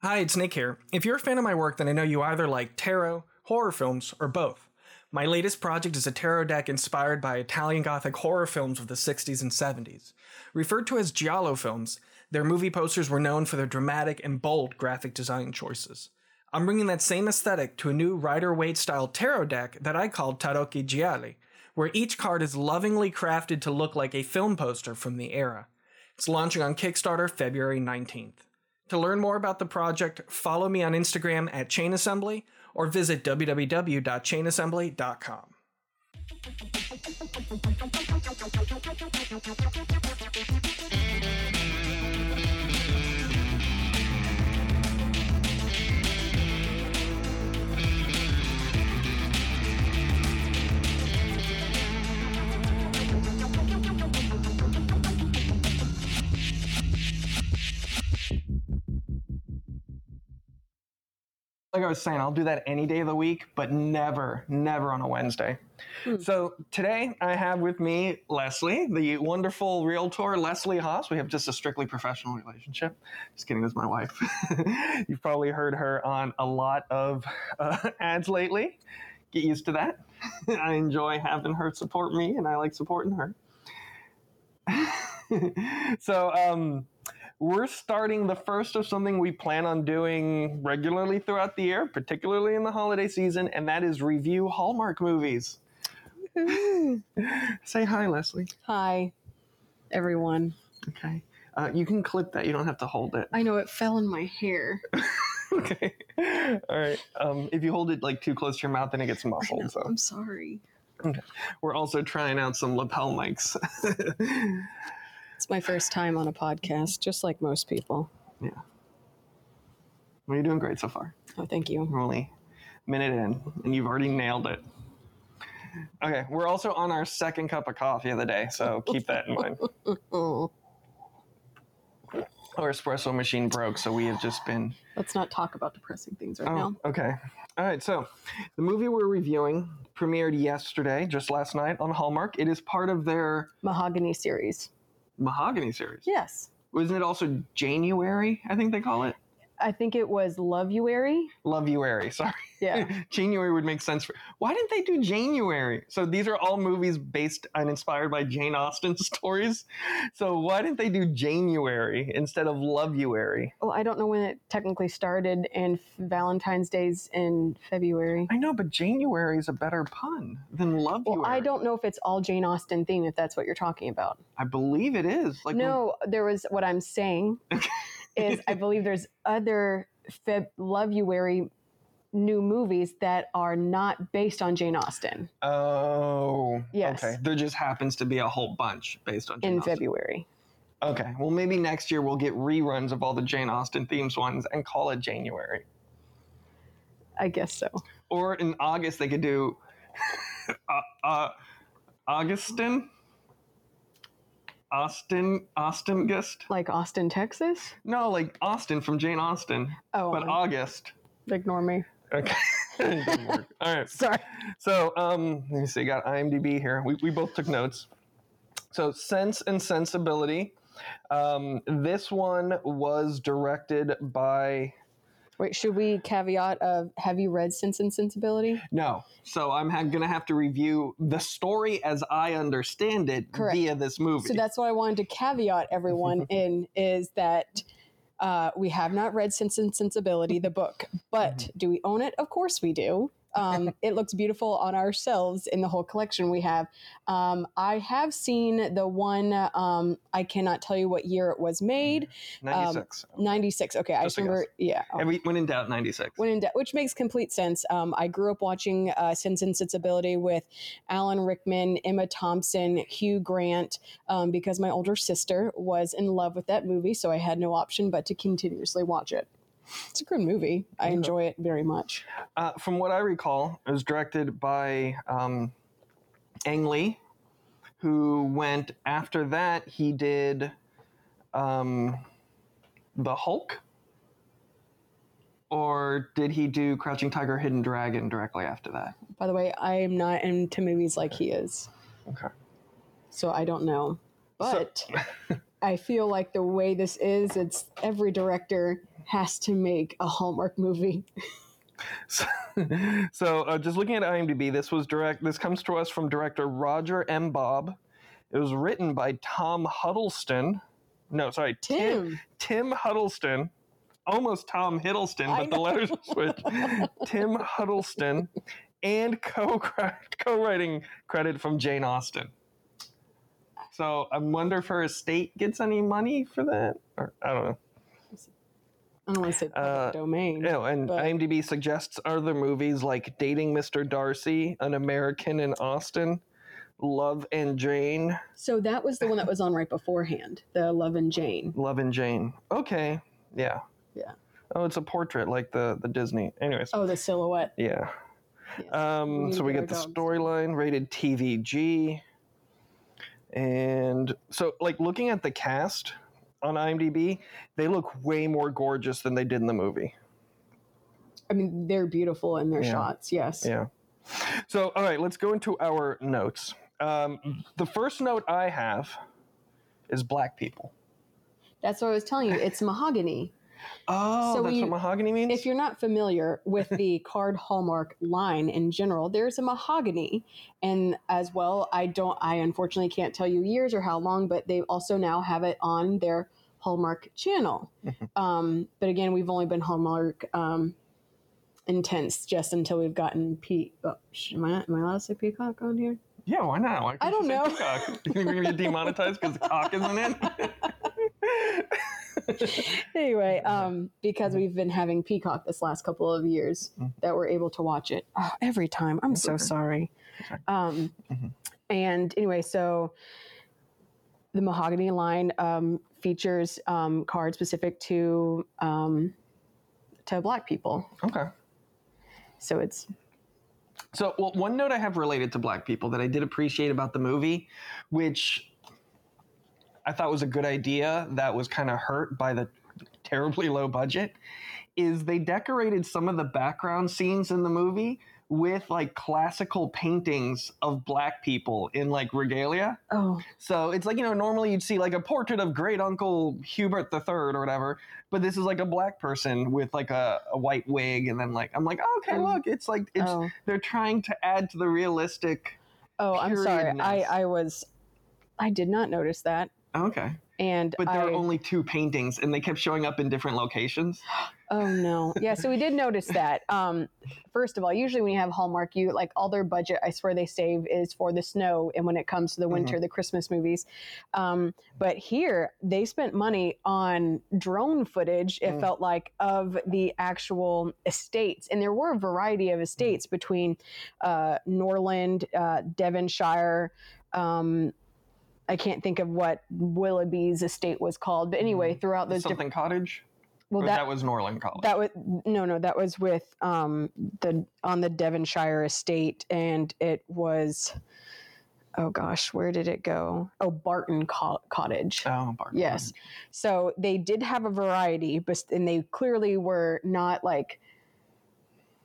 Hi, it's Nick here. If you're a fan of my work, then I know you either like tarot, horror films, or both. My latest project is a tarot deck inspired by Italian Gothic horror films of the 60s and 70s. Referred to as Giallo films, their movie posters were known for their dramatic and bold graphic design choices. I'm bringing that same aesthetic to a new Rider-Waite-style tarot deck that I called Tarocchi Gialli, where each card is lovingly crafted to look like a film poster from the era. It's launching on Kickstarter February 19th. To learn more about the project, follow me on Instagram at ChainAssembly or visit www.chainassembly.com. Like I was saying, I'll do that any day of the week, but never on a Wednesday. So today I have with me Leslie, the wonderful realtor, Leslie Haas. We have just a strictly professional relationship. Just kidding, that's my wife. You've probably heard her on a lot of ads lately. Get used to that. I enjoy having her support me, and I like supporting her. So, we're starting the first of something we plan on doing regularly throughout the year, particularly in the holiday season, and that is review Hallmark movies. Say hi, Leslie. Hi, everyone. Okay. You can clip that. You don't have to hold it. I know. It fell in my hair. Okay. All right. If you hold it like too close to your mouth, then it gets muffled. I know, so. I'm sorry. Okay. We're also trying out some lapel mics. It's my first time on a podcast, just like most people. Yeah. Well, you're doing great so far. Oh, thank you. We're only a minute in, and you've already nailed it. Okay, we're also on our second cup of coffee of the day, so keep that in mind. Our espresso machine broke, so we have just been... Let's not talk about depressing things right now. Okay. All right, so the movie we're reviewing premiered yesterday, just last night, on Hallmark. It is part of their... Mahogany series? Yes. Wasn't it also January, I think they call it? I think it was Love Youary. Sorry. Yeah. January would make sense. Why didn't they do January? So these are all movies based and inspired by Jane Austen stories. So why didn't they do January instead of Love Youary? Well, I don't know when it technically started, and Valentine's Day's in February. I know, but January is a better pun than Love Youary. Well, I don't know if it's all Jane Austen theme, if that's what you're talking about. I believe it is. What I'm saying... is I believe there's other Love Youary new movies that are not based on Jane Austen. Oh, yes. Okay. There just happens to be a whole bunch based on Jane Austen. In February. Okay. Well, maybe next year we'll get reruns of all the Jane Austen themes ones and call it January. I guess so. Or in August they could do Augustin. Austin guest? Like Austin, Texas? No, like Austin from Jane Austen. Oh. But August. Ignore me. Okay. Didn't work. All right. Sorry. So, let me see. Got IMDb here. We both took notes. So, Sense and Sensibility. This one was directed by... Wait, should we caveat of, have you read Sense and Sensibility? No. So I'm going to have to review the story as I understand it. Correct. Via this movie. So that's what I wanted to caveat everyone in, is that we have not read Sense and Sensibility, the book. But do we own it? Of course we do. It looks beautiful on ourselves in the whole collection we have. I have seen the one, I cannot tell you what year it was made. 96. 96. Okay. Just I just remember. Yeah. Oh. When in doubt, 96. When in doubt, which makes complete sense. I grew up watching Sense and Sensibility with Alan Rickman, Emma Thompson, Hugh Grant, because my older sister was in love with that movie. So I had no option but to continuously watch it. It's a good movie. I enjoy it very much. From what I recall, it was directed by Ang Lee, who went after that. He did The Hulk, or did he do Crouching Tiger, Hidden Dragon directly after that? By the way, I am not into movies like he is. Okay. So I don't know. But I feel like the way this is, it's every director has to make a Hallmark movie. So, just looking at IMDb, this comes to us from director Roger M. Bobb. It was written by Tim Huddleston. Almost Tom Hiddleston, but the letters switch. Tim Huddleston, and co-writing credit from Jane Austen. So I wonder if her estate gets any money for that. Or, I don't know. I don't want to say public domain. No, IMDb suggests other movies like Dating Mr. Darcy, An American in Austin, Love and Jane. So that was the one that was on right beforehand, the Love and Jane. Love and Jane. Okay. Yeah. Yeah. Oh, it's a portrait like the Disney. Anyways. Oh, the silhouette. Yeah. Yes. So we get the storyline rated TVG. And so, like, looking at the cast on IMDb, they look way more gorgeous than they did in the movie. I mean, they're beautiful in their shots. Yes. Yeah. So, all right, let's go into our notes. The first note I have is black people. That's what I was telling you. It's mahogany. Oh, so that's what mahogany means? If you're not familiar with the card Hallmark line in general, there's a mahogany. And as well, I unfortunately can't tell you years or how long, but they also now have it on their Hallmark channel. But again, we've only been Hallmark intense just until we've gotten Peacock. Oh, am I allowed to say Peacock on here? Yeah, why not? Why I don't know. You think we're going to get demonetized because the cock isn't in? Anyway, because we've been having Peacock this last couple of years that we're able to watch it every time. I'm so sorry. And anyway, so the mahogany line features cards specific to black people. Okay. So it's... So, well, one note I have related to black people that I did appreciate about the movie, which I thought was a good idea that was kind of hurt by the terribly low budget, is they decorated some of the background scenes in the movie with, like, classical paintings of black people in, like, regalia. Oh. So it's like, you know, normally you'd see, like, a portrait of great uncle Hubert III or whatever, but this is, like, a black person with, like, a white wig, and then, like, I'm like, oh, okay, look, it's like, it's they're trying to add to the realistic. Oh, I'm sorry. I did not notice that. Okay. But there are only two paintings, and they kept showing up in different locations. Oh, no. Yeah, so we did notice that. First of all, usually when you have Hallmark, you like all their budget, I swear they save, is for the snow. And when it comes to the winter, the Christmas movies. But here, they spent money on drone footage, it felt like, of the actual estates. And there were a variety of estates between Norland, Devonshire, I can't think of what Willoughby's estate was called, but anyway, throughout those something cottage. Well, that was Norland College. That was that was with on the Devonshire estate, and it was where did it go? Oh, Barton Cottage. Oh, Barton. Yes, Cottage. So they did have a variety, and they clearly were not like.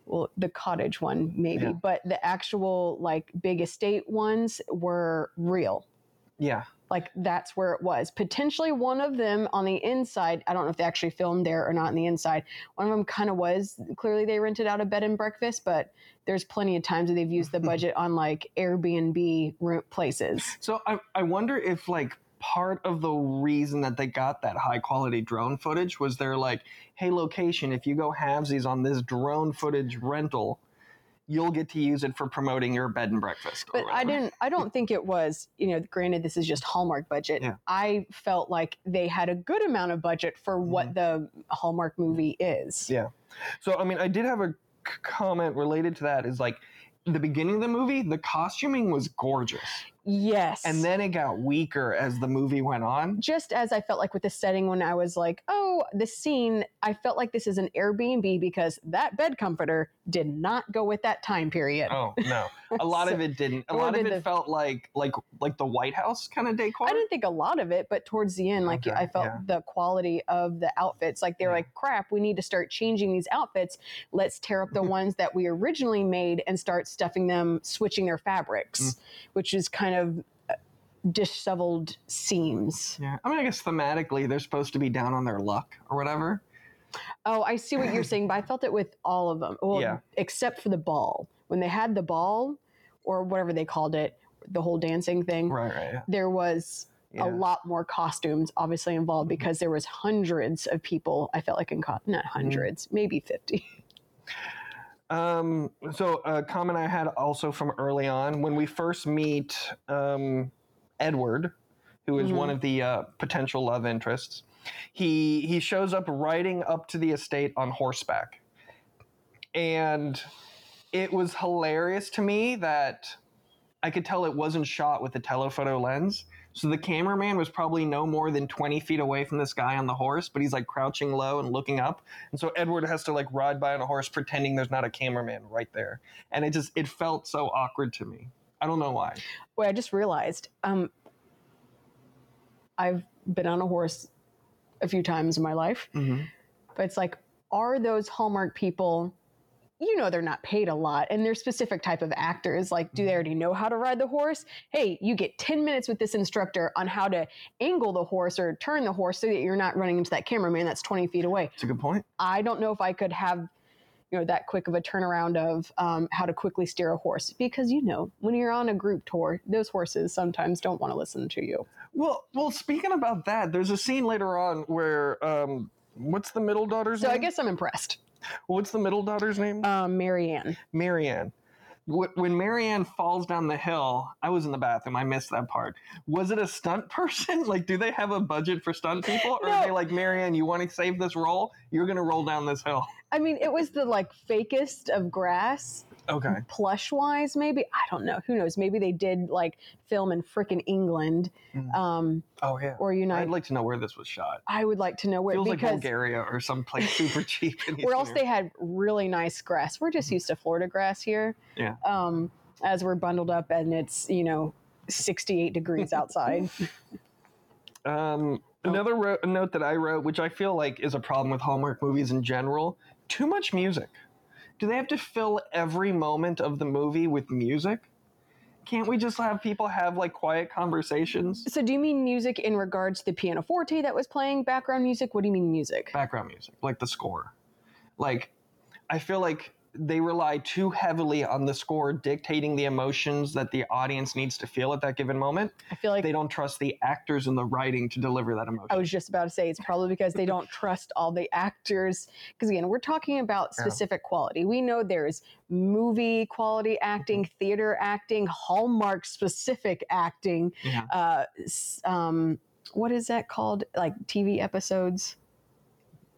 Well, the cottage one maybe, but the actual like big estate ones were real. Yeah. Like, that's where it was. Potentially one of them on the inside, I don't know if they actually filmed there or not on the inside. One of them kind of was. Clearly, they rented out a bed and breakfast, but there's plenty of times that they've used the budget on, like, Airbnb places. So I wonder if, like, part of the reason that they got that high-quality drone footage was they're like, hey, location, if you go halvesies on this drone footage rental, you'll get to use it for promoting your bed and breakfast. But I don't think it was, granted this is just Hallmark budget. Yeah. I felt like they had a good amount of budget for what the Hallmark movie is. Yeah. So, I mean, I did have a comment related to that is like the beginning of the movie, the costuming was gorgeous. Yes. And then it got weaker as the movie went on. Just as I felt like with the setting when I was like, oh, this scene, I felt like this is an Airbnb because that bed comforter did not go with that time period. Oh, no. A lot of it didn't. A lot of it felt like the White House kind of decor. I didn't think a lot of it, but towards the end, like I felt the quality of the outfits. Like they were like, crap, we need to start changing these outfits. Let's tear up the ones that we originally made and start stuffing them, switching their fabrics, which is kind of disheveled seams. Yeah. I mean, I guess thematically they're supposed to be down on their luck or whatever. Oh, I see what you're saying, but I felt it with all of them. Well, yeah. Except for the ball. When they had the ball or whatever they called it, the whole dancing thing, right. There was a lot more costumes obviously involved because there was hundreds of people. I felt like in cotton, not hundreds, maybe 50. So a comment I had also from early on when we first meet Edward, who is one of the potential love interests, he shows up riding up to the estate on horseback. And it was hilarious to me that I could tell it wasn't shot with a telephoto lens. So the cameraman was probably no more than 20 feet away from this guy on the horse, but he's like crouching low and looking up. And so Edward has to like ride by on a horse pretending there's not a cameraman right there. And it felt so awkward to me. I don't know why. Well, I just realized I've been on a horse a few times in my life, but it's like, are those Hallmark people, you know, they're not paid a lot and they're specific type of actors. Like, do they already know how to ride the horse? Hey, you get 10 minutes with this instructor on how to angle the horse or turn the horse so that you're not running into that cameraman that's 20 feet away. That's a good point. I don't know if I could have, you know, that quick of a turnaround of how to quickly steer a horse because, you know, when you're on a group tour, those horses sometimes don't want to listen to you. Well, speaking about that, there's a scene later on where, what's the middle daughter's name? So I guess I'm impressed. What's the middle daughter's name? Marianne. When Marianne falls down the hill, I was in the bathroom. I missed that part. Was it a stunt person? Like, do they have a budget for stunt people? Or are they like, Marianne, you want to save this role? You're going to roll down this hill. I mean, it was the like fakest of grass. Okay. Plush-wise, maybe. I don't know. Who knows? Maybe they did like film in frickin' England. Or United. I'd like to know where this was shot. I would like to know where. It feels like Bulgaria or someplace super cheap. Where else they had really nice grass. We're just used to Florida grass here. Yeah. As we're bundled up and it's, you know, 68 degrees outside. Another note that I wrote, which I feel like is a problem with Hallmark movies in general, too much music. Do they have to fill every moment of the movie with music? Can't we just have people have like quiet conversations? So do you mean music in regards to the pianoforte that was playing, background music? What do you mean music? Background music, like the score. Like, I feel like they rely too heavily on the score dictating the emotions that the audience needs to feel at that given moment. I feel like they don't trust the actors and the writing to deliver that emotion. I was just about to say, it's probably because they don't trust all the actors. Because again, we're talking about specific quality. We know there's movie quality acting, theater acting, Hallmark specific acting. Yeah. What is that called? Like TV episodes?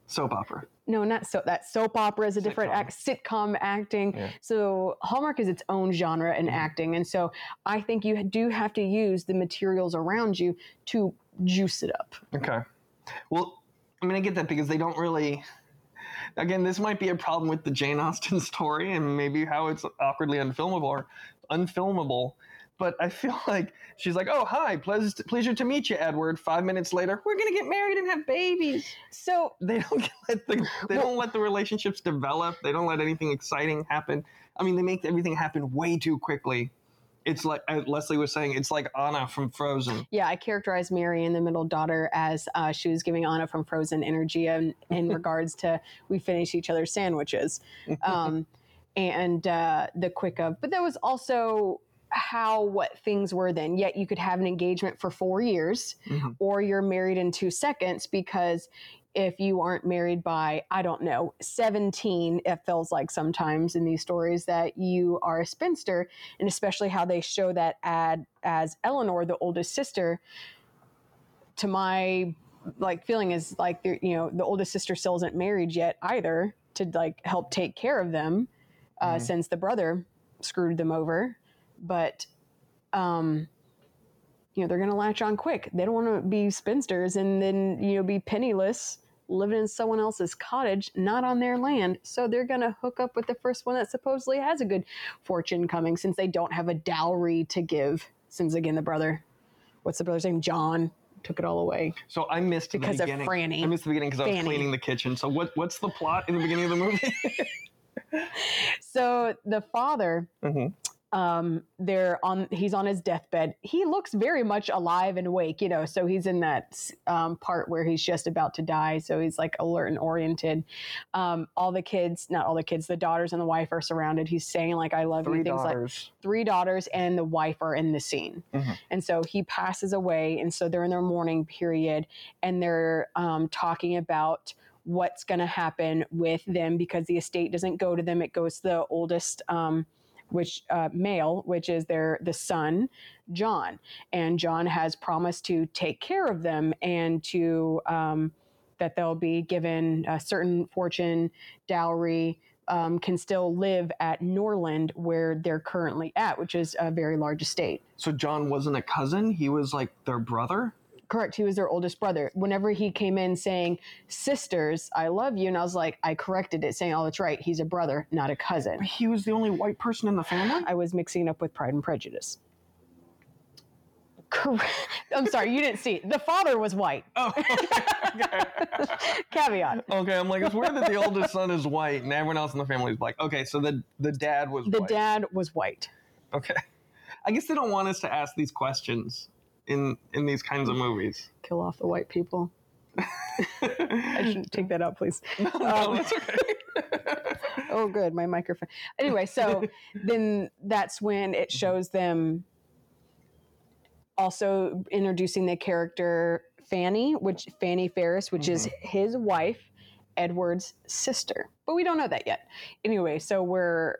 Soap opera. No, not so. That soap opera is a different sitcom acting. Yeah. So Hallmark is its own genre in acting. And so I think you do have to use the materials around you to juice it up. Okay. Well, I mean, I get that because they don't really... Again, this might be a problem with the Jane Austen story and maybe how it's awkwardly unfilmable. But I feel like she's like, oh, hi, pleasure to meet you, Edward. 5 minutes later, we're going to get married and have babies. So they don't let the relationships develop. They don't let anything exciting happen. I mean, they make everything happen way too quickly. It's like Leslie was saying, it's like Anna from Frozen. Yeah, I characterized Marianne, the middle daughter, as she was giving Anna from Frozen energy in regards to we finish each other's sandwiches. And the quick of. But that was also... what things were then. Yet you could have an engagement for 4 years or you're married in 2 seconds because if you aren't married by, I don't know, 17, it feels like sometimes in these stories that you are a spinster, and especially how they show that ad as Eleanor, the oldest sister, to my like feeling is like, you know, the oldest sister still isn't married yet either to like help take care of them since the brother screwed them over. But, you know, they're going to latch on quick. They don't want to be spinsters and then, you know, be penniless, living in someone else's cottage, not on their land. So they're going to hook up with the first one that supposedly has a good fortune coming since they don't have a dowry to give. Since, again, the brother, what's the brother's name? John took it all away. So I missed the beginning. Because of Franny. I missed the beginning because I was cleaning the kitchen. So what's the plot in the beginning of the movie? So the father... He's on his deathbed. He looks very much alive and awake, you know, so he's in that part where he's just about to die. So he's like alert and oriented. The daughters and the wife are surrounded. He's saying like, I love you. Things like 3 daughters and the wife are in the scene. Mm-hmm. And so he passes away. And so they're in their mourning period and they're talking about what's going to happen with them because the estate doesn't go to them. It goes to the oldest, male, which is the son, John. And John has promised to take care of them and to that they'll be given a certain fortune, dowry, can still live at Norland where they're currently at, which is a very large estate. So John wasn't a cousin? He was like their brother? Correct. He was their oldest brother. Whenever he came in saying, sisters, I love you. And I was like, I corrected it saying, oh, that's right. He's a brother, not a cousin. But he was the only white person in the family? I was mixing it up with Pride and Prejudice. Correct. I'm sorry. You didn't see it. The father was white. Oh, okay. Caveat. Okay. I'm like, it's weird that the oldest son is white and everyone else in the family is black. Okay. So the dad was white. The dad was white. Okay. I guess they don't want us to ask these questions in these kinds of movies. Kill off the white people. I shouldn't take that out, please. No, that's okay. Oh, good. My microphone. Anyway, so then that's when it shows them also introducing the character Fanny Ferrars, which is his wife, Edward's sister. But we don't know that yet. Anyway, so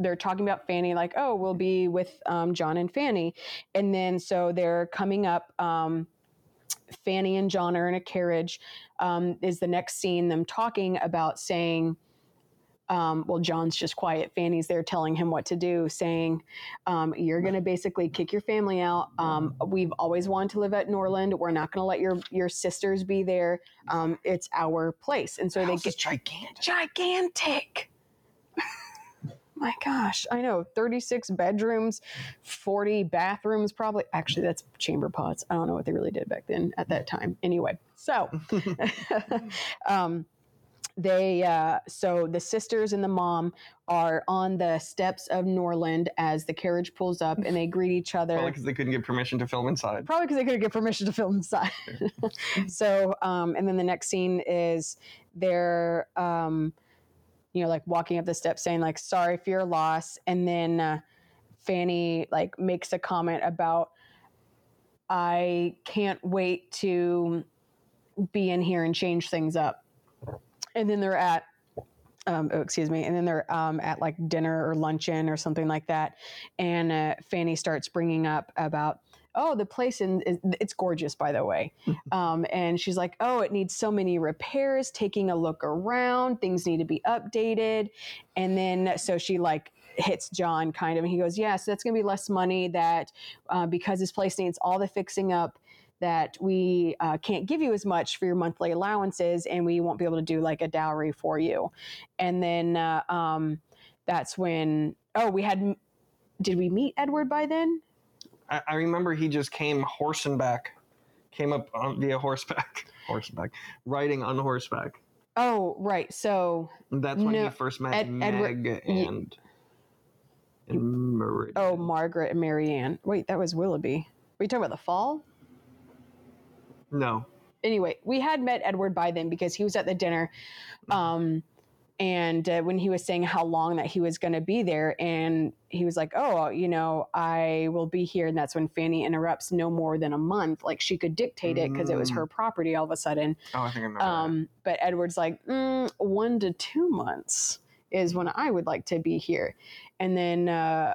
they're talking about Fanny like, oh, we'll be with John and Fanny. And then so they're coming up. Fanny and John are in a carriage is the next scene, them talking about saying, well, John's just quiet. Fanny's there telling him what to do, saying, you're going to basically kick your family out. We've always wanted to live at Norland. We're not going to let your sisters be there. It's our place. And so the house is gigantic. Gigantic. My gosh, I know, 36 bedrooms, 40 bathrooms probably. Actually, that's chamber pots. I don't know what they really did back then at that time. Anyway, so so the sisters and the mom are on the steps of Norland as the carriage pulls up and they greet each other. Probably because they couldn't get permission to film inside. So, and then the next scene is they're... you know, like walking up the steps saying like, sorry for your loss. And then Fanny like makes a comment about, I can't wait to be in here and change things up. And then they're at, at like dinner or luncheon or something like that. And Fanny starts bringing up about, oh, the place it's gorgeous, by the way. And she's like, oh, it needs so many repairs, taking a look around, things need to be updated. And then, so she like hits John kind of, and he goes, yeah, so that's going to be less money that because this place needs all the fixing up that we can't give you as much for your monthly allowances and we won't be able to do like a dowry for you. And then that's when, did we meet Edward by then? I remember he just came up via horseback, riding on horseback. Oh, right. So that's when he first met Edward, and Marianne. Oh, Margaret and Marianne. Wait, that was Willoughby. Were you talking about the fall? No. Anyway, we had met Edward by then because he was at the dinner. And when he was saying how long that he was going to be there, and he was like, oh, you know, I will be here. And that's when Fanny interrupts, no more than a month. Like she could dictate it because it was her property all of a sudden. Oh, I think I remember that. But Edward's like, 1 to 2 months is when I would like to be here. And then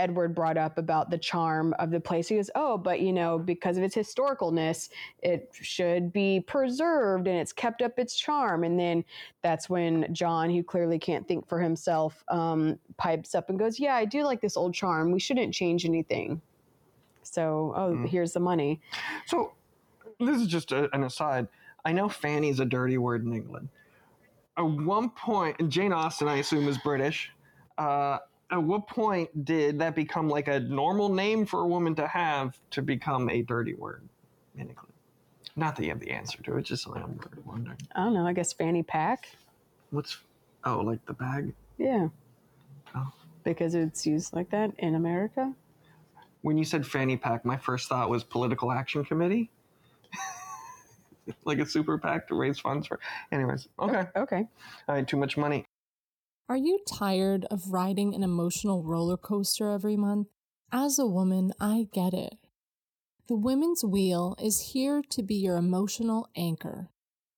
Edward brought up about the charm of the place. He goes, oh, but you know, because of its historicalness, it should be preserved and it's kept up its charm. And then that's when John, who clearly can't think for himself, pipes up and goes, yeah, I do like this old charm. We shouldn't change anything. So, here's the money. So this is just an aside. I know Fanny's a dirty word in England. At one point, Jane Austen, I assume, is British. At what point did that become like a normal name for a woman to have to become a dirty word in England? Not that you have the answer to it, just something I'm wondering. I don't know. I guess fanny pack. What's like the bag? Yeah. Oh. because it's used like that in America. When you said fanny pack, my first thought was political action committee. Like a super PAC to raise funds for... Anyways, okay. I had too much money. Are you tired of riding an emotional roller coaster every month? As a woman, I get it. The Women's Wheel is here to be your emotional anchor.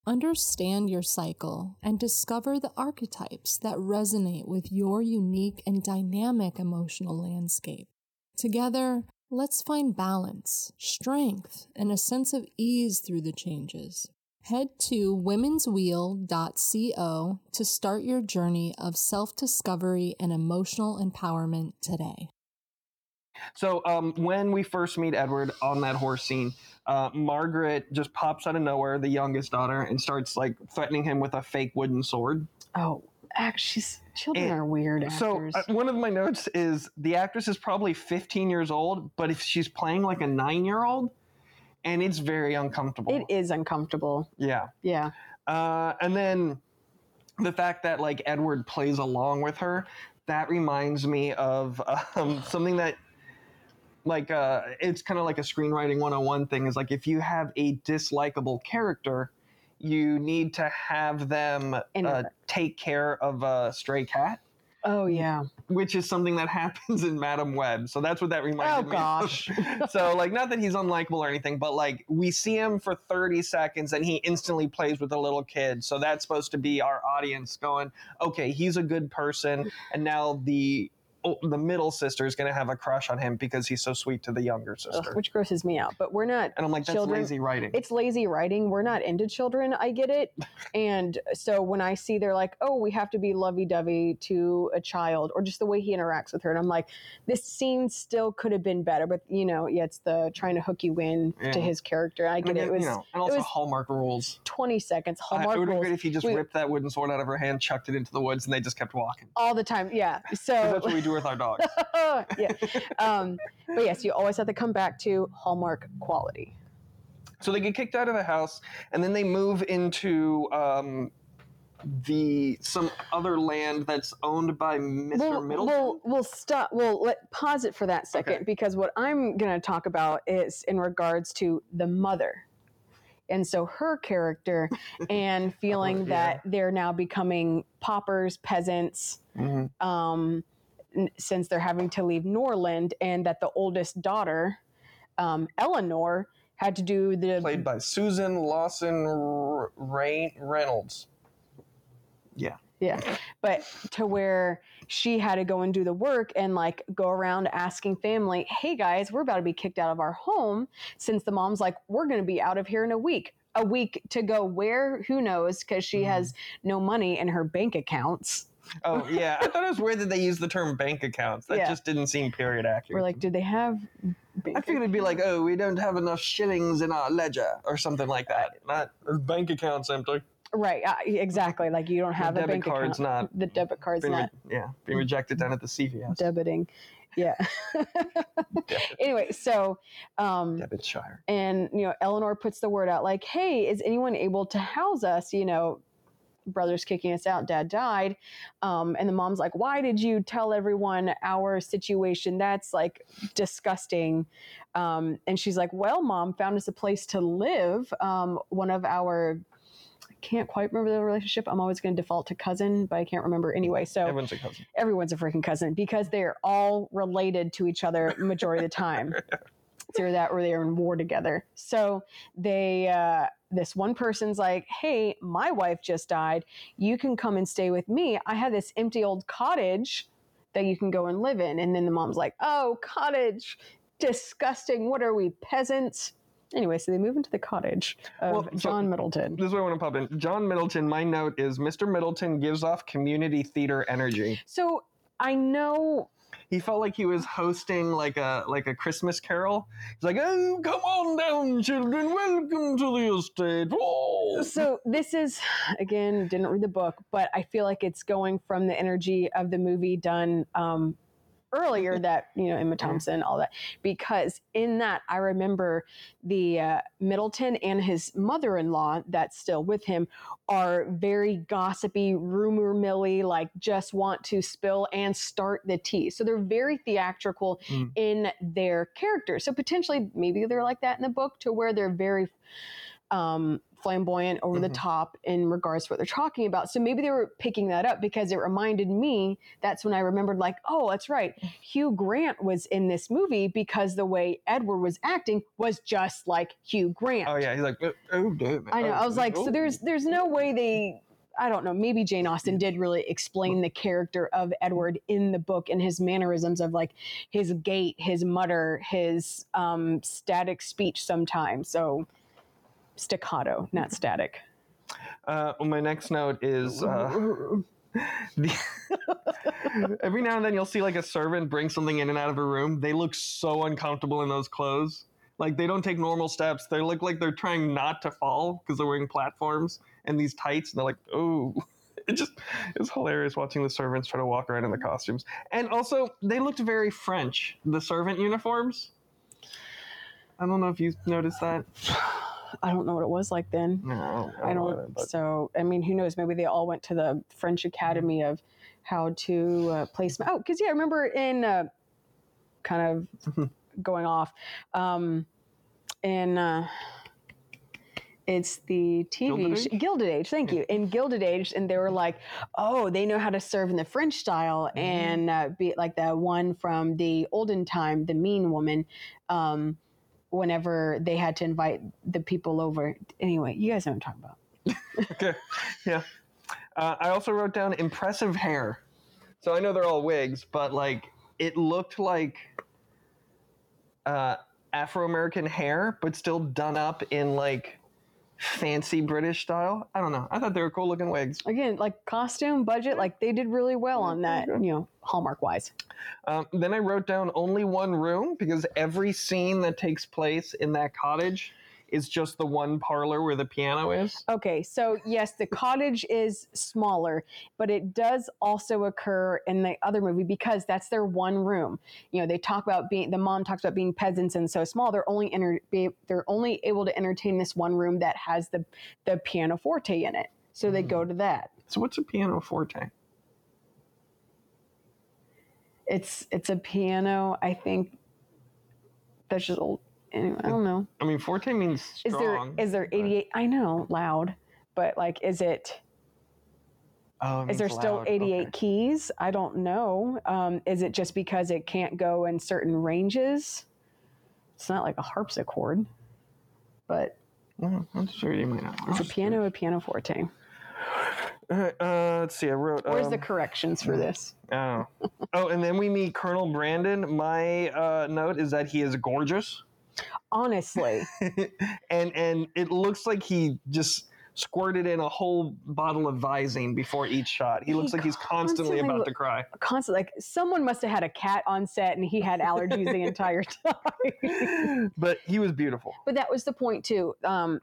Understand your cycle and discover the archetypes that resonate with your unique and dynamic emotional landscape. Together, let's find balance, strength, and a sense of ease through the changes. Head to womenswheel.co to start your journey of self-discovery and emotional empowerment today. So when we first meet Edward on that horse scene, Margaret just pops out of nowhere, the youngest daughter, and starts like threatening him with a fake wooden sword. Oh. Children are weird actors. So one of my notes is the actress is probably 15 years old, but if she's playing like a 9-year-old, and it's very uncomfortable. It is uncomfortable. Yeah. And then the fact that like Edward plays along with her, that reminds me of something that like it's kind of like a screenwriting 101 thing is like if you have a dislikable character, you need to have them take care of a stray cat. Oh, yeah. Which is something that happens in Madam Web. So that's what that reminded me of. So, like, not that he's unlikable or anything, but, like, we see him for 30 seconds and he instantly plays with a little kid. So that's supposed to be our audience going, okay, he's a good person. And now the middle sister is going to have a crush on him because he's so sweet to the younger sister. Ugh, which grosses me out. But we're not. And I'm like, that's lazy writing. It's lazy writing. We're not into children. I get it. And so when I see they're like, oh, we have to be lovey-dovey to a child, or just the way he interacts with her. And I'm like, this scene still could have been better. But, you know, it's the trying to hook you in to his character. I get it. It was, and also Hallmark rules. 20 seconds. Hallmark rules. It would have been great if he just ripped that wooden sword out of her hand, chucked it into the woods, and they just kept walking. All the time. Yeah. So that's what we do with our dogs. Yeah. But yes, you always have to come back to Hallmark quality. So they get kicked out of the house, and then they move into some other land that's owned by Mr. Middleton. We'll stop. Pause it for that second, because what I'm going to talk about is in regards to the mother. And so her character and feeling that they're now becoming paupers, peasants, since they're having to leave Norland, and that the oldest daughter, Eleanor, had to do played by Susan Lawson Reynolds. Yeah. But to where she had to go and do the work and like go around asking family, hey guys, we're about to be kicked out of our home, since the mom's like, we're going to be out of here in a week. A week to go where? Who knows? Because she has no money in her bank accounts. Oh, yeah. I thought it was weird that they used the term bank accounts. That just didn't seem period accurate. We're like, did they have bank I figured it'd be like, oh, we don't have enough shillings in our ledger or something like that. Not bank accounts empty. Right. Exactly. Like you don't have a bank account. The debit card's not. Being rejected down at the CVS. Debiting. Yeah. Anyway, so Devonshire. And, you know, Eleanor puts the word out like, hey, is anyone able to house us? You know, brother's kicking us out, dad died, and the mom's like, why did you tell everyone our situation? That's like disgusting. And she's like, well, mom found us a place to live. One of our, I can't quite remember the relationship, I'm always going to default to cousin, but I can't remember anyway. So everyone's a freaking cousin because they're all related to each other majority of the time. Either that or they're in war together. So they this one person's like, hey, my wife just died, you can come and stay with me, I have this empty old cottage that you can go and live in. And then the mom's like, oh, cottage, disgusting, what are we, peasants? Anyway, so they move into the cottage of John Middleton. This is where I want to pop in. John Middleton, my note is Mr. Middleton gives off community theater energy. So I know he felt like he was hosting like a Christmas carol. He's like, oh, come on down, children. Welcome to the estate. Oh. So this is, again, didn't read the book, but I feel like it's going from the energy of the movie done earlier that, you know, Emma Thompson, all that, because in that I remember the Middleton and his mother-in-law that's still with him are very gossipy, rumor milly, like just want to spill and start the tea. So they're very theatrical in their characters. So potentially maybe they're like that in the book to where they're very flamboyant, over the top in regards to what they're talking about. So maybe they were picking that up because it reminded me, that's when I remembered like, oh, that's right. Hugh Grant was in this movie because the way Edward was acting was just like Hugh Grant. Oh yeah. He's like, oh, damn it. I know. I was like, so there's no way they, I don't know, maybe Jane Austen did really explain the character of Edward in the book and his mannerisms of like his gait, his mutter, his static speech sometimes. So staccato, not static. Well, my next note is every now and then you'll see like a servant bring something in and out of a room. They look so uncomfortable in those clothes. Like they don't take normal steps. They look like they're trying not to fall because they're wearing platforms and these tights. And they're like, oh, it's hilarious watching the servants try to walk around in the costumes. And also they looked very French, the servant uniforms. I don't know if you noticed that. I don't know what it was like then. No, I don't. So, I mean, who knows? Maybe they all went to the French Academy of how to play. Oh, because yeah, I remember in kind of going off. It's the TV show Gilded Age. Thank you. In Gilded Age, and they were like, oh, they know how to serve in the French style, and be like the one from the olden time, the mean woman. Whenever they had to invite the people over. Anyway, you guys know what I'm talking about. Okay. Yeah. I also wrote down impressive hair. So I know they're all wigs, but like it looked like Afro-American hair, but still done up in like fancy British style. I don't know. I thought they were cool looking wigs. Again, like costume, budget, like they did really well on that, you know, Hallmark wise. Then I wrote down only one room because every scene that takes place in that cottage is just the one parlor where the piano is. Okay, so yes, the cottage is smaller, but it does also occur in the other movie because that's their one room. You know, they talk about being, the mom talks about being peasants and so small. They're only they're only able to entertain this one room that has the pianoforte in it. So they go to that. So what's a pianoforte? It's a piano, I think, that's just old. Anyway, I don't know. I mean, forte means strong. Is there 88? I know, loud. But like, is it? Oh, it is there loud. Still 88 keys? I don't know. Is it just because it can't go in certain ranges? It's not like a harpsichord, but I'm sure you might not. Is a piano a pianoforte? Let's see. I wrote. Where's the corrections for this? Oh, and then we meet Colonel Brandon. My note is that he is gorgeous. Honestly. and it looks like he just squirted in a whole bottle of Visine before each shot. He looks like he's constantly about to cry. Constantly, like someone must have had a cat on set and he had allergies the entire time. But he was beautiful. But that was the point too. Was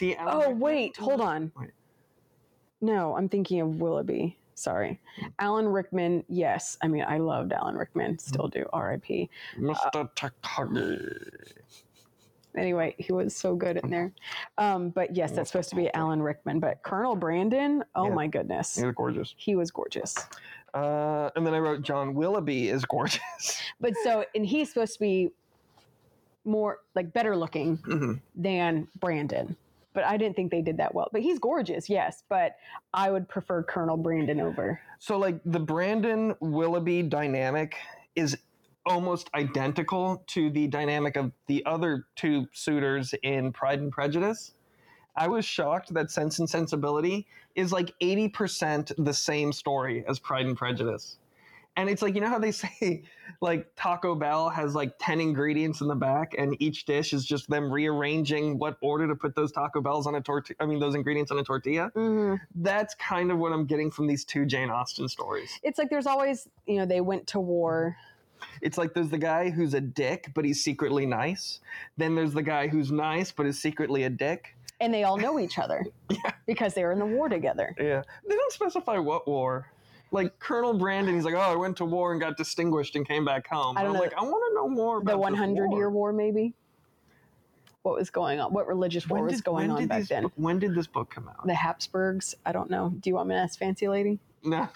he Alan Rickman? Wait, hold on. Wait. No, I'm thinking of Willoughby. Sorry. Alan Rickman, yes. I mean, I loved Alan Rickman. Still do. R.I.P. Mr. Takagi. Anyway, he was so good in there. But yes, that's supposed to be Alan Rickman. But Colonel Brandon, my goodness. He was gorgeous. And then I wrote John Willoughby is gorgeous. But so, and he's supposed to be more, like, better looking than Brandon. But I didn't think they did that well. But he's gorgeous, yes. But I would prefer Colonel Brandon over. So, like, the Brandon-Willoughby dynamic is almost identical to the dynamic of the other two suitors in Pride and Prejudice. I was shocked that Sense and Sensibility is, like, 80% the same story as Pride and Prejudice. And it's like, you know how they say, like, Taco Bell has, like, 10 ingredients in the back, and each dish is just them rearranging what order to put those Taco Bells on a tortilla. I mean, those ingredients on a tortilla. Mm-hmm. That's kind of what I'm getting from these two Jane Austen stories. It's like there's always, you know, they went to war. It's like there's the guy who's a dick, but he's secretly nice. Then there's the guy who's nice, but is secretly a dick. And they all know each other because they were in the war together. Yeah. They don't specify what war. like Colonel Brandon, he's like, oh, I went to war and got distinguished and came back home. I'm like, I want to know more about the 100-year war, maybe. What was going on? What religious war was going on back then? When did this book come out? The Habsburgs? I don't know. Do you want me to ask Fancy Lady? No,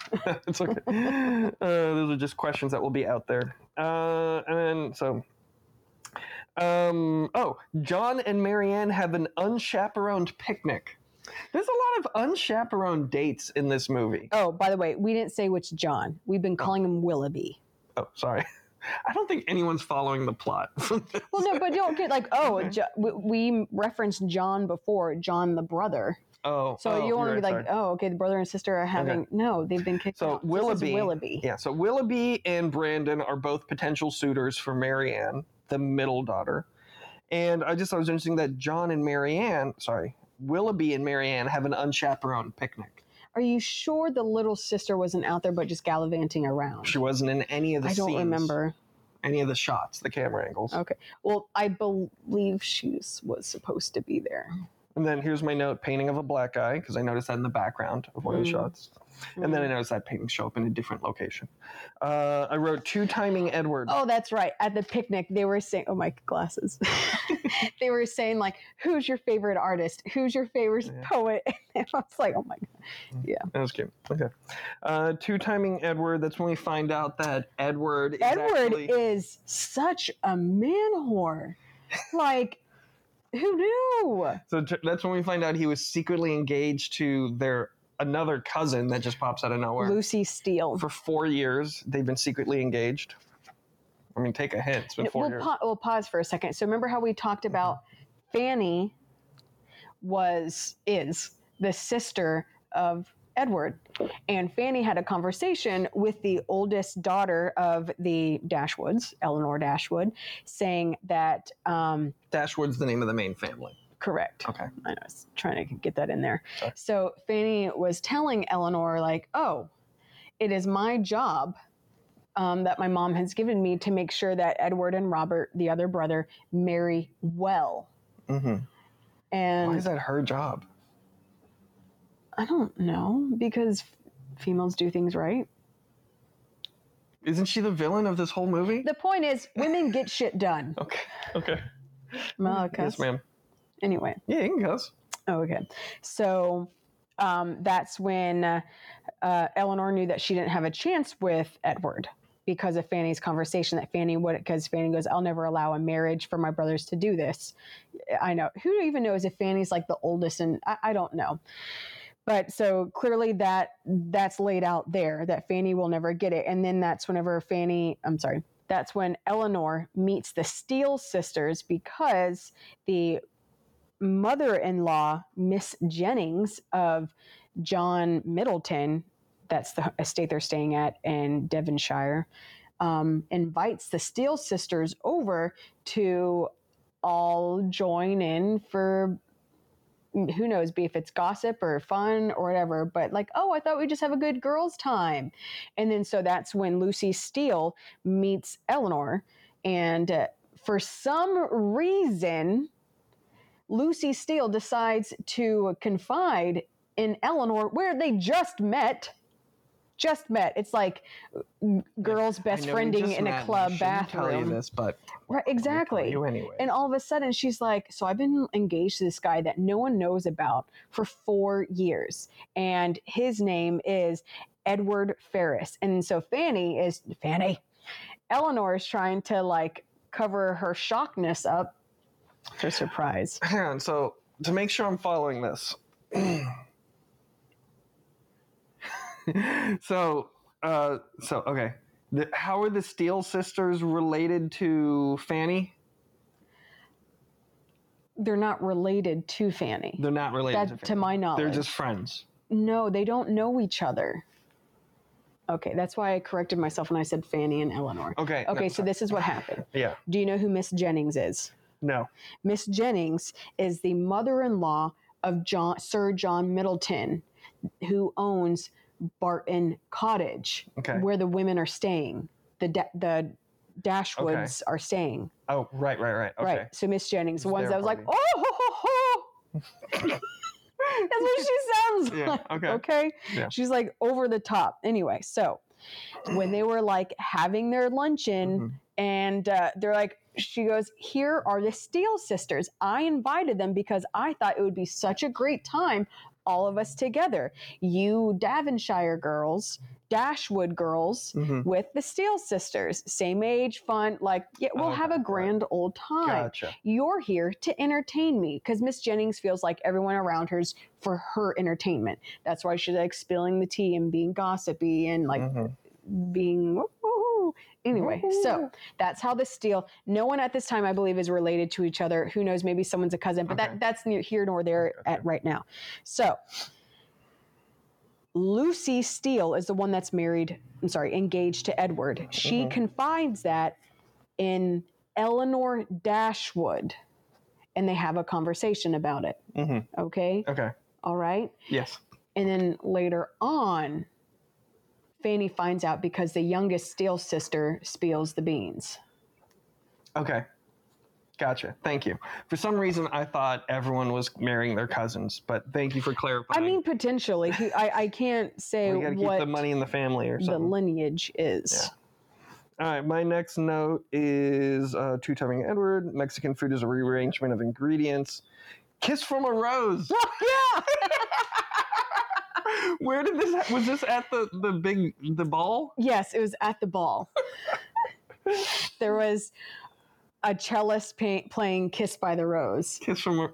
it's okay. Those are just questions that will be out there. John and Marianne have an unchaperoned picnic. There's a lot of unchaperoned dates in this movie. Oh, by the way, we didn't say which John. We've been calling him Willoughby. Oh, sorry. I don't think anyone's following the plot. Well, no, but don't get like, oh, we referenced John before, John the brother. Oh, so you want to be like, sorry. Oh, okay, the brother and sister are having, no, they've been kicked out. So Willoughby. Yeah, so Willoughby and Brandon are both potential suitors for Marianne, the middle daughter. And I just thought it was interesting that Willoughby and Marianne have an unchaperoned picnic. Are you sure the little sister wasn't out there but just gallivanting around? She wasn't in any of the scenes. I don't remember. Any of the shots, the camera angles. Okay. Well, I believe she was supposed to be there. And then here's my note, painting of a black eye, because I noticed that in the background of one of the shots. And then I noticed that painting show up in a different location. I wrote, two-timing Edward. Oh, that's right. At the picnic, they were saying, oh, my glasses. They were saying, like, who's your favorite artist? Who's your favorite poet? And I was like, oh, my God. Yeah. That was cute. Okay. Two-timing Edward. That's when we find out that Edward is such a man whore. Like, who knew? So that's when we find out he was secretly engaged to another cousin that just pops out of nowhere. Lucy Steele. For 4 years, they've been secretly engaged. I mean, take a hint. It's been 4 years. We'll pause for a second. So remember how we talked about Fanny is the sister of Edward. And Fanny had a conversation with the oldest daughter of the Dashwoods, Eleanor Dashwood, saying that... Dashwood's the name of the main family. Correct. Okay. I was trying to get that in there. Sorry. So Fanny was telling Eleanor, like, oh, it is my job that my mom has given me to make sure that Edward and Robert, the other brother, marry well. Mm-hmm. And why is that her job? I don't know, because females do things right. Isn't she the villain of this whole movie? The point is, women get shit done. Okay. Yes, ma'am. Anyway. Yeah, you can cuss. Oh, okay. So that's when Eleanor knew that she didn't have a chance with Edward because of Fanny's conversation because Fanny goes, I'll never allow a marriage for my brothers to do this. I know. Who even knows if Fanny's like the oldest and I don't know. But so clearly that's laid out there that Fanny will never get it. And then that's when Eleanor meets the Steele sisters because the mother-in-law, Miss Jennings of John Middleton, that's the estate they're staying at in Devonshire, invites the Steele sisters over to all join in for, who knows, be if it's gossip or fun or whatever, but like, oh, I thought we'd just have a good girls' time. And then so that's when Lucy Steele meets Eleanor. And for some reason... Lucy Steele decides to confide in Eleanor where they just met. It's like girls best friending in a club bathroom. I shouldn't tell you this, but right, exactly. Tell you anyway. And all of a sudden she's like, so I've been engaged to this guy that no one knows about for 4 years. And his name is Edward Ferrars. And so Eleanor is trying to like cover her shockness up. Her surprise. Hang on, so to make sure I'm following this. Okay. How are the Steele sisters related to Fanny? They're not related to Fanny. To my knowledge. They're just friends. No, they don't know each other. Okay, that's why I corrected myself when I said Fanny and Eleanor. Okay. Okay, no, so this is what happened. Yeah. Do you know who Miss Jennings is? No. Miss Jennings is the mother-in-law of Sir John Middleton, who owns Barton Cottage, where the women are staying. The Dashwoods are staying. Oh, right. Okay. Right. So Miss Jennings, the ones that was party. Like, oh, ho, ho, ho. That's what she sounds like. Yeah, okay. Yeah. She's like over the top. Anyway, so when they were like having their luncheon and they're like, she goes, here are the Steele sisters. I invited them because I thought it would be such a great time, all of us together. You Devonshire girls, Dashwood girls with the Steele sisters, same age, fun, like, yeah, we'll have a grand old time. Gotcha. You're here to entertain me, because Miss Jennings feels like everyone around her's for her entertainment. That's why she's like spilling the tea and being gossipy and like being anyway, so that's how the Steele. No one at this time, I believe, is related to each other. Who knows? Maybe someone's a cousin, but that's neither here nor there at right now. So Lucy Steele is the one that's engaged to Edward. She confides that in Eleanor Dashwood, and they have a conversation about it. Okay. Okay. All right. Yes. And then later on, Fanny finds out because the youngest Steele sister spills the beans. Okay. Gotcha. Thank you. For some reason, I thought everyone was marrying their cousins, but thank you for clarifying. I mean, potentially. I can't say what keep the money in the family or something. The lineage is. Yeah. All right. My next note is to Tubing Edward. Mexican food is a rearrangement of ingredients. Kiss from a Rose. Oh, yeah. Where did this, was this at the ball? Yes, it was at the ball. There was a cellist playing Kiss by the Rose. Kiss from a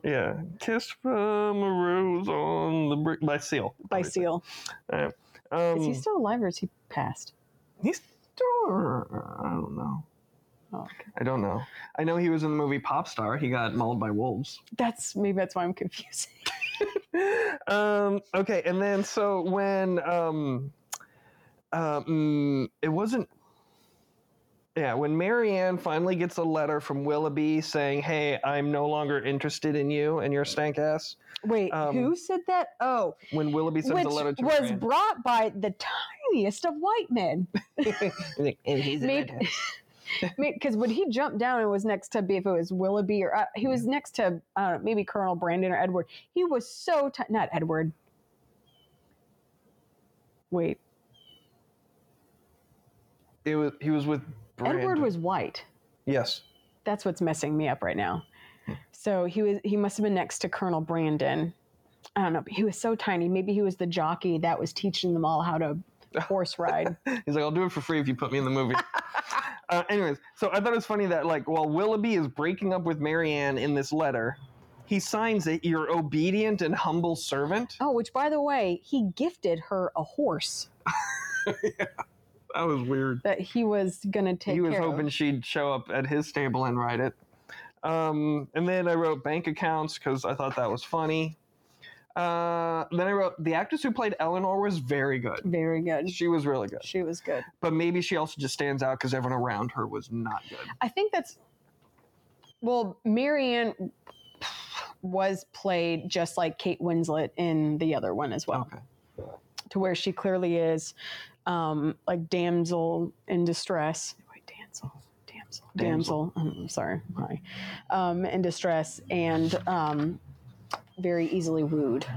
Rose on the brick, by Seal. By obviously. Seal. Is he still alive or is he passed? He's still, I don't know. Oh, okay. I don't know. I know he was in the movie Pop Star. He got mauled by wolves. Maybe that's why I'm confusing. Okay, and then so when when Marianne finally gets a letter from Willoughby saying, hey, I'm no longer interested in you and your stank ass. Wait, who said that? Oh. When Willoughby sends a letter to Marianne. Which was brought by the tiniest of white men. And he's a redhead. Because when he jumped down, it was next to, if it was Willoughby or he was next to maybe Colonel Brandon or Edward. He was so not Edward. Wait, he was with Brandon. Edward was white. Yes, that's what's messing me up right now. So he must have been next to Colonel Brandon. I don't know. But he was so tiny. Maybe he was the jockey that was teaching them all how to horse ride. He's like, I'll do it for free if you put me in the movie. Anyways, so I thought it was funny that, like, while Willoughby is breaking up with Marianne in this letter, he signs it, your obedient and humble servant. Oh, which, by the way, he gifted her a horse. Yeah, that was weird. That he was going to take care of. He was hoping she'd show up at his stable and ride it. And then I wrote bank accounts because I thought that was funny. Then I wrote, the actress who played Eleanor was very good. Very good. She was really good. She was good. But maybe she also just stands out because everyone around her was not good. I think that's... Well, Marianne was played just like Kate Winslet in the other one as well. Okay. To where she clearly is like damsel in distress. Wait, damsel. I'm sorry. Hi. In distress and... very easily wooed.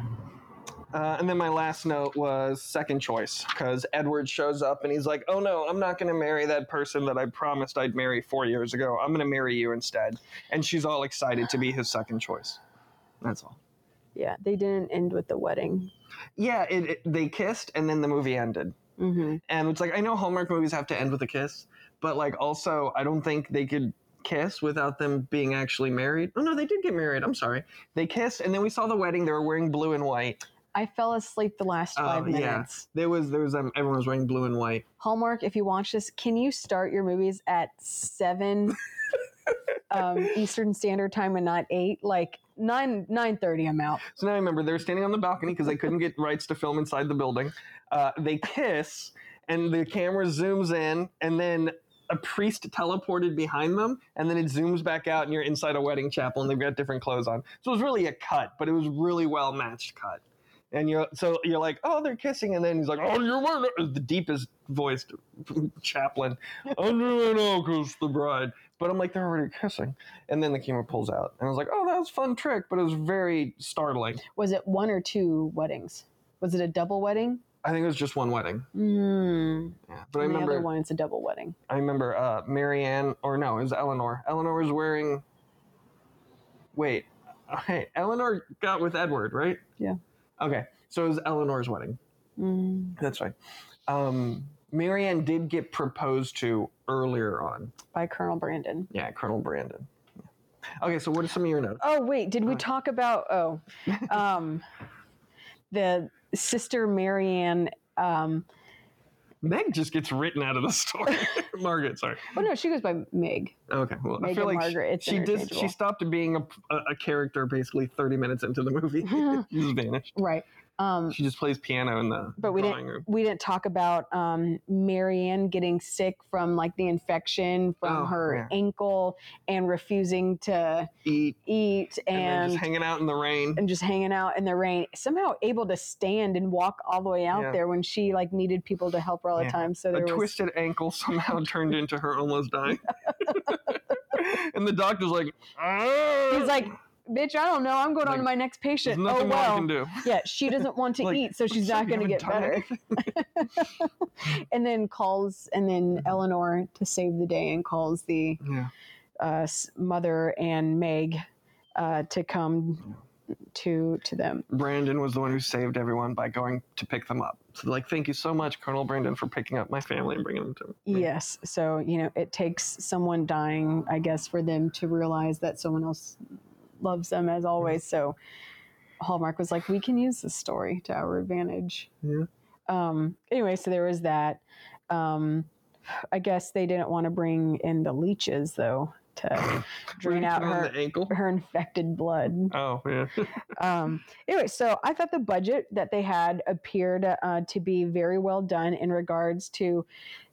And then my last note was second choice, because Edward shows up and he's like, oh no, I'm not going to marry that person that I promised I'd marry 4 years ago. I'm going to marry you instead. And she's all excited to be his second choice. That's all. Yeah, they didn't end with the wedding. Yeah, they kissed and then the movie ended. Mm-hmm. And it's like, I know Hallmark movies have to end with a kiss, but like also I don't think they could kiss without them being actually married. Oh no, they did get married. I'm sorry. They kissed and then we saw the wedding. They were wearing blue and white. I fell asleep the last 5 minutes. Yeah. There was everyone was wearing blue and white. Hallmark, if you watch this, can you start your movies at 7 Eastern Standard Time and not 8? Like 9:30 I'm out. So now I remember they were standing on the balcony because they couldn't get rights to film inside the building. They kiss and the camera zooms in and then a priest teleported behind them, and then it zooms back out, and you're inside a wedding chapel, and they've got different clothes on. So it was really a cut, but it was really well matched cut. And you're like, oh, they're kissing, and then he's like, oh, you weren't the deepest voiced chaplain. Oh, no, because the bride. But I'm like, they're already kissing, and then the camera pulls out, and I was like, oh, that was a fun trick, but it was very startling. Was it one or two weddings? Was it a double wedding? I think it was just one wedding. Mm. Yeah. But and I remember the other one, it's a double wedding. I remember Marianne, or no, it was Eleanor. Eleanor was wearing. Wait, okay, Eleanor got with Edward, right? Yeah. Okay, so it was Eleanor's wedding. Mm. That's right. Marianne did get proposed to earlier on. By Colonel Brandon. Yeah, Colonel Brandon. Yeah. Okay, so what are some of your notes? Oh, wait, did we talk about, the sister Marianne... Meg just gets written out of the story. Margaret, sorry. Well, no, she goes by Meg. Okay, well, Meg I feel like Margaret, she stopped being a character basically 30 minutes into the movie. She just vanished. Right. She just plays piano in the drawing room. We didn't talk about Marianne getting sick from like the infection from her ankle and refusing to eat and just hanging out in the rain. Somehow able to stand and walk all the way out there when she like needed people to help her all the time. So there was a twisted ankle somehow turned into her almost dying. And the doctor's like, "Argh!" He's like, bitch, I don't know. I'm going on to my next patient. Nothing more I can do. Yeah, she doesn't want to eat, so she's not going to get better. And then Eleanor to save the day and calls the mother and Meg to come to them. Brandon was the one who saved everyone by going to pick them up. So like, thank you so much, Colonel Brandon, for picking up my family and bringing them to me. Yes. So, it takes someone dying, I guess, for them to realize that someone else loves them as always. So Hallmark was like, we can use this story to our advantage. Yeah. Anyway, so there was that. I guess they didn't want to bring in the leeches though to drain out her infected blood. Oh yeah. Anyway, so I thought the budget that they had appeared to be very well done in regards to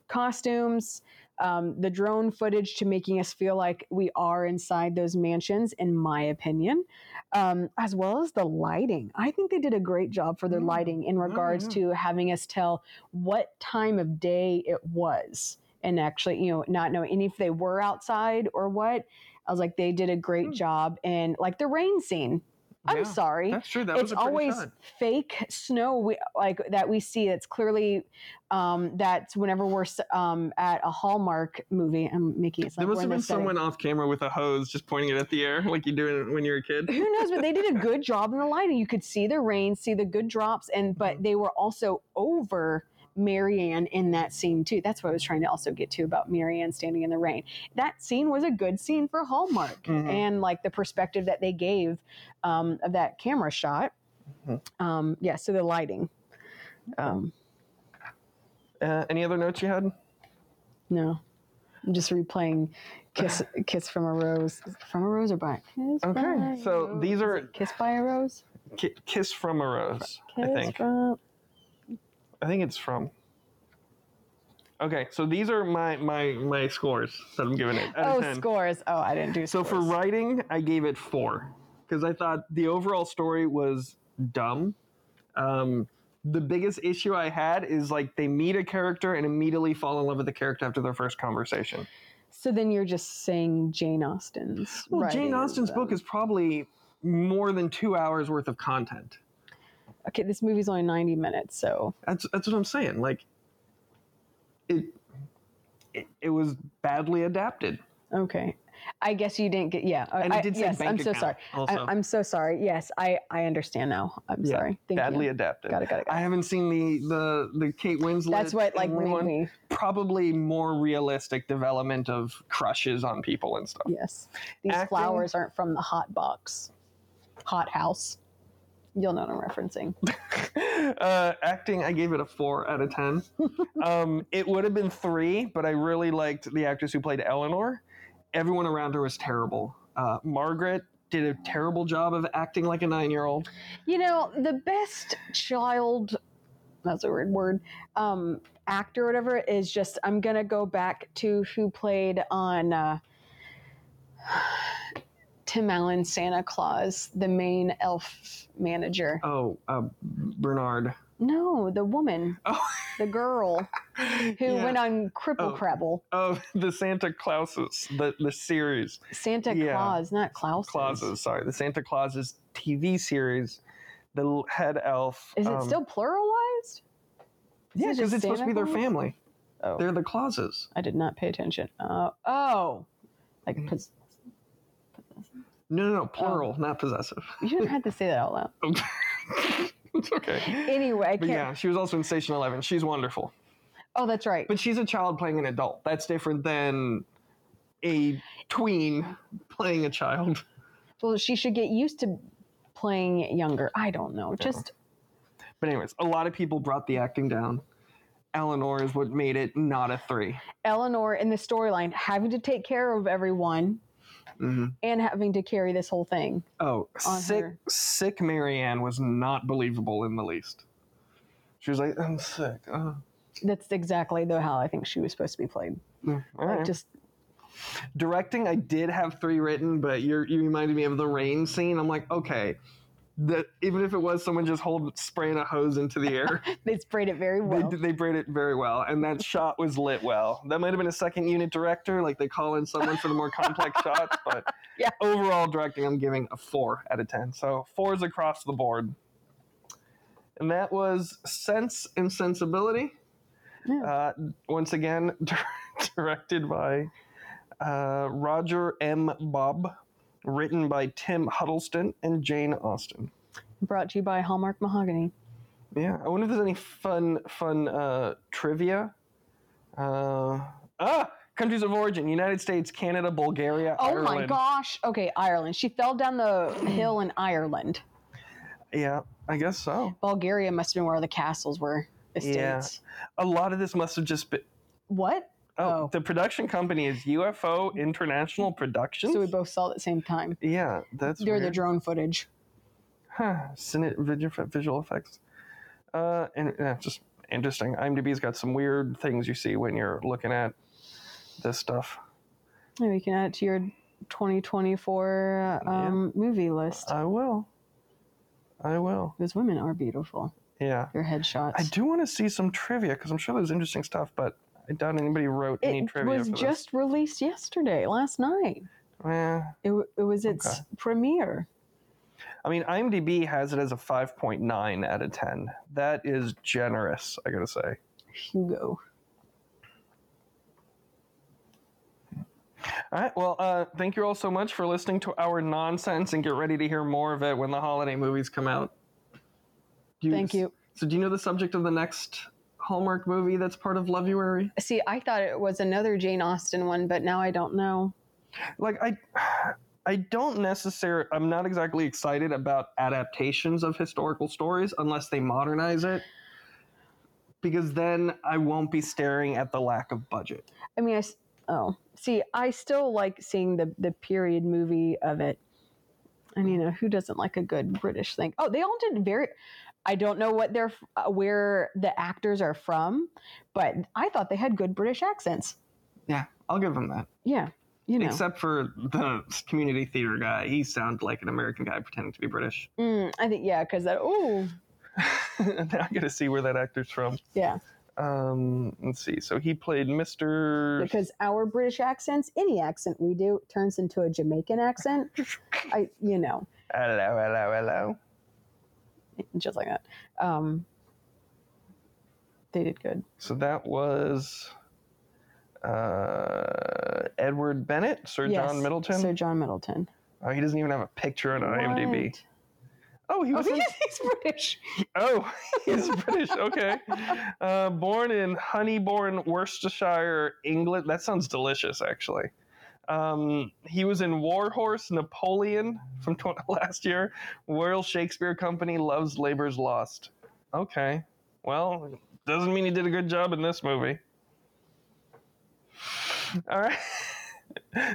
costumes, the drone footage to making us feel like we are inside those mansions, in my opinion, as well as the lighting. I think they did a great job for their lighting in regards to having us tell what time of day it was and actually, not knowing if they were outside or what. I was like, they did a great job. And like the rain scene. I'm sorry. That's true. It's always fake snow that we see. It's clearly that's whenever we're at a Hallmark movie. I'm making it sound like there must have been someone off camera with a hose just pointing it at the air like you do when you're a kid. Who knows? But they did a good job in the lighting. You could see the rain, see the good drops, but they were also over Marianne in that scene too. That's what I was trying to also get to about Marianne standing in the rain. That scene was a good scene for Hallmark and like the perspective that they gave of that camera shot. So the lighting. Any other notes you had? No. I'm just replaying Kiss from a Rose. From a Rose or by? Kiss okay. By so rose. These are Kiss by a Rose? Kiss from a Rose. Kiss I think. I think it's from. Okay, so these are my scores that I'm giving it. Out of 10. Scores. Oh, I didn't do scores. So for writing, I gave it 4 because I thought the overall story was dumb. The biggest issue I had is like they meet a character and immediately fall in love with the character after their first conversation. So then you're just saying Jane Austen's. Well, Jane Austen's book is probably more than 2 hours worth of content. Okay, this movie's only 90 minutes, so... That's what I'm saying. Like, it was badly adapted. Okay. I guess you didn't get... Yeah. And it did say yes, bank account. I'm so sorry. Yes, I understand now. I'm sorry. Thank badly you. Adapted. Got it. I haven't seen the Kate Winslet... That's what, like, made me... Probably more realistic development of crushes on people and stuff. Yes. These flowers aren't from the hot house. You'll know what I'm referencing. Acting, I gave it a 4 out of 10. It would have been 3, but I really liked the actress who played Eleanor. Everyone around her was terrible. Margaret did a terrible job of acting like a 9-year-old. The best child... That's a weird word. Actor or whatever is just... I'm going to go back to who played on... Tim Allen's Santa Claus, the main elf manager? Oh, Bernard. No, the woman. Oh. The girl who went on Cripple Crabble. Oh, the Santa Clauses, the series. Santa Claus, not Clauses. Clauses, sorry. The Santa Clauses TV series, the head elf. Is it still pluralized? Yeah, because it's supposed to be their family. Oh. They're the Clauses. I did not pay attention. Like No, plural, not possessive. You didn't have to say that out loud. It's okay. Anyway, but yeah, she was also in Station 11. She's wonderful. Oh, that's right. But she's a child playing an adult. That's different than a tween playing a child. Well, she should get used to playing younger. I don't know. Just. But anyways, a lot of people brought the acting down. Eleanor is what made it not a 3. Eleanor in the storyline having to take care of everyone. Mm-hmm. And having to carry this whole thing. Oh, sick Marianne was not believable in the least. She was like, I'm sick. That's exactly how I think she was supposed to be played. All right. Just directing, I did have 3 written, but you reminded me of the rain scene. I'm like, okay, that even if it was someone just spraying a hose into the air. They sprayed it very well. They sprayed it very well, and that shot was lit well. That might have been a second unit director, like they call in someone for the more complex shots, but overall directing, I'm giving a 4 out of 10. So 4s across the board. And that was Sense and Sensibility. Yeah. Once again, directed by Roger M. Bobb. Written by Tim Huddleston and Jane Austen. Brought to you by Hallmark Mahogany. Yeah. I wonder if there's any fun trivia. Countries of origin. United States, Canada, Bulgaria, Ireland. Oh, my gosh. Okay, Ireland. She fell down the hill in Ireland. Yeah, I guess so. Bulgaria must have been where the castles were. Estates. Yeah. A lot of this must have just been... What? Oh, the production company is UFO International Productions. So we both saw it at the same time. Yeah, that's They're weird. The drone footage. Huh. Visual effects. And just interesting. IMDb's got some weird things you see when you're looking at this stuff. Maybe you can add it to your 2024 movie list. I will. Because women are beautiful. Yeah. Their headshots. I do want to see some trivia because I'm sure there's interesting stuff, but... I doubt anybody wrote any trivia. It was just released yesterday, last night. Yeah. It was its premiere. I mean, IMDb has it as a 5.9 out of 10. That is generous, I gotta say. Hugo. All right, well, thank you all so much for listening to our nonsense, and get ready to hear more of it when the holiday movies come out. Thank you. So do you know the subject of the next... Hallmark movie that's part of Love Youary? See, I thought it was another Jane Austen one, but now I don't know. Like, I don't necessarily... I'm not exactly excited about adaptations of historical stories unless they modernize it, because then I won't be staring at the lack of budget. I mean, I still like seeing the period movie of it. And, you know, who doesn't like a good British thing? Oh, they all did very... I don't know what where the actors are from, but I thought they had good British accents. Yeah, I'll give them that. Yeah, you know. Except for the community theater guy. He sounded like an American guy pretending to be British. I think, yeah, because that, ooh. Now I got to see where that actor's from. Yeah. Let's see. So he played Mr. Because our British accents, any accent we do, turns into a Jamaican accent. You know. Hello. Just like that. They did good. So that was Edward Bennett, John Middleton. Sir John Middleton. Oh, he doesn't even have a picture on IMDb. Oh, he's British. Oh, he's British. Okay. Born in Honeybourne, Worcestershire, England. That sounds delicious, actually. He was in War Horse, Napoleon from last year, Royal Shakespeare Company, Love's Labour's Lost. Okay. Well, doesn't mean he did a good job in this movie. All right.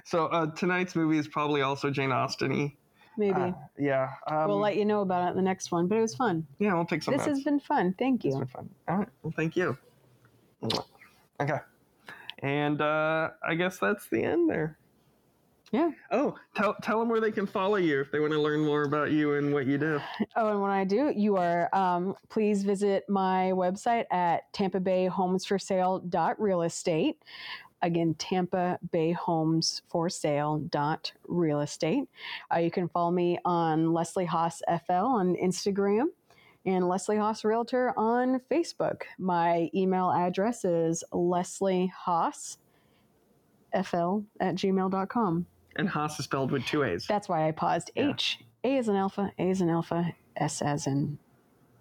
So tonight's movie is probably also Jane Austen-y. Maybe. Yeah. We'll let you know about it in the next one, but it was fun. Yeah, we'll take some notes. This has been fun. Thank you. It's been fun. All right. Well, thank you. Okay. And I guess that's the end there. Yeah. Oh, tell them where they can follow you if they want to learn more about you and what you do. Oh, and what I do, you are, please visit my website at tampabayhomesforsale.realestate. Again, tampabayhomesforsale.realestate. You can follow me on Leslie Haas FL on Instagram and Leslie Haas Realtor on Facebook. My email address is lesliehaasfl@gmail.com. And Haas is spelled with two A's. That's why I paused. Yeah. H. A is an alpha, A is an alpha, S as in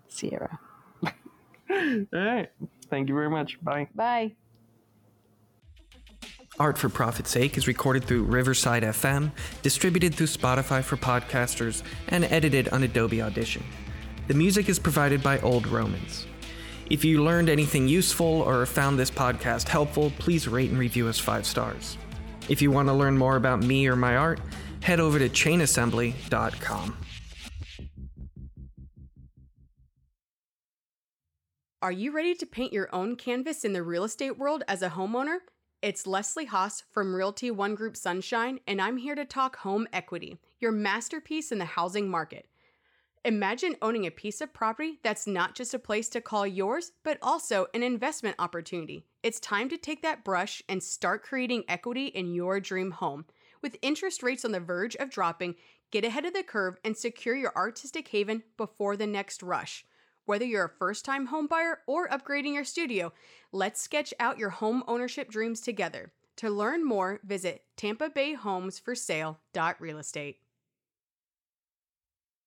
Sierra. All right. Thank you very much. Bye. Bye. Art for Profit's Sake is recorded through Riverside FM, distributed through Spotify for podcasters, and edited on Adobe Audition. The music is provided by Old Romans. If you learned anything useful or found this podcast helpful, please rate and review us 5 stars. If you want to learn more about me or my art, head over to ChainAssembly.com. Are you ready to paint your own canvas in the real estate world as a homeowner? It's Leslie Haas from Realty One Group Sunshine, and I'm here to talk home equity, your masterpiece in the housing market. Imagine owning a piece of property that's not just a place to call yours, but also an investment opportunity. It's time to take that brush and start creating equity in your dream home. With interest rates on the verge of dropping, get ahead of the curve and secure your artistic haven before the next rush. Whether you're a first-time homebuyer or upgrading your studio, let's sketch out your home ownership dreams together. To learn more, visit tampabayhomesforsale.realestate.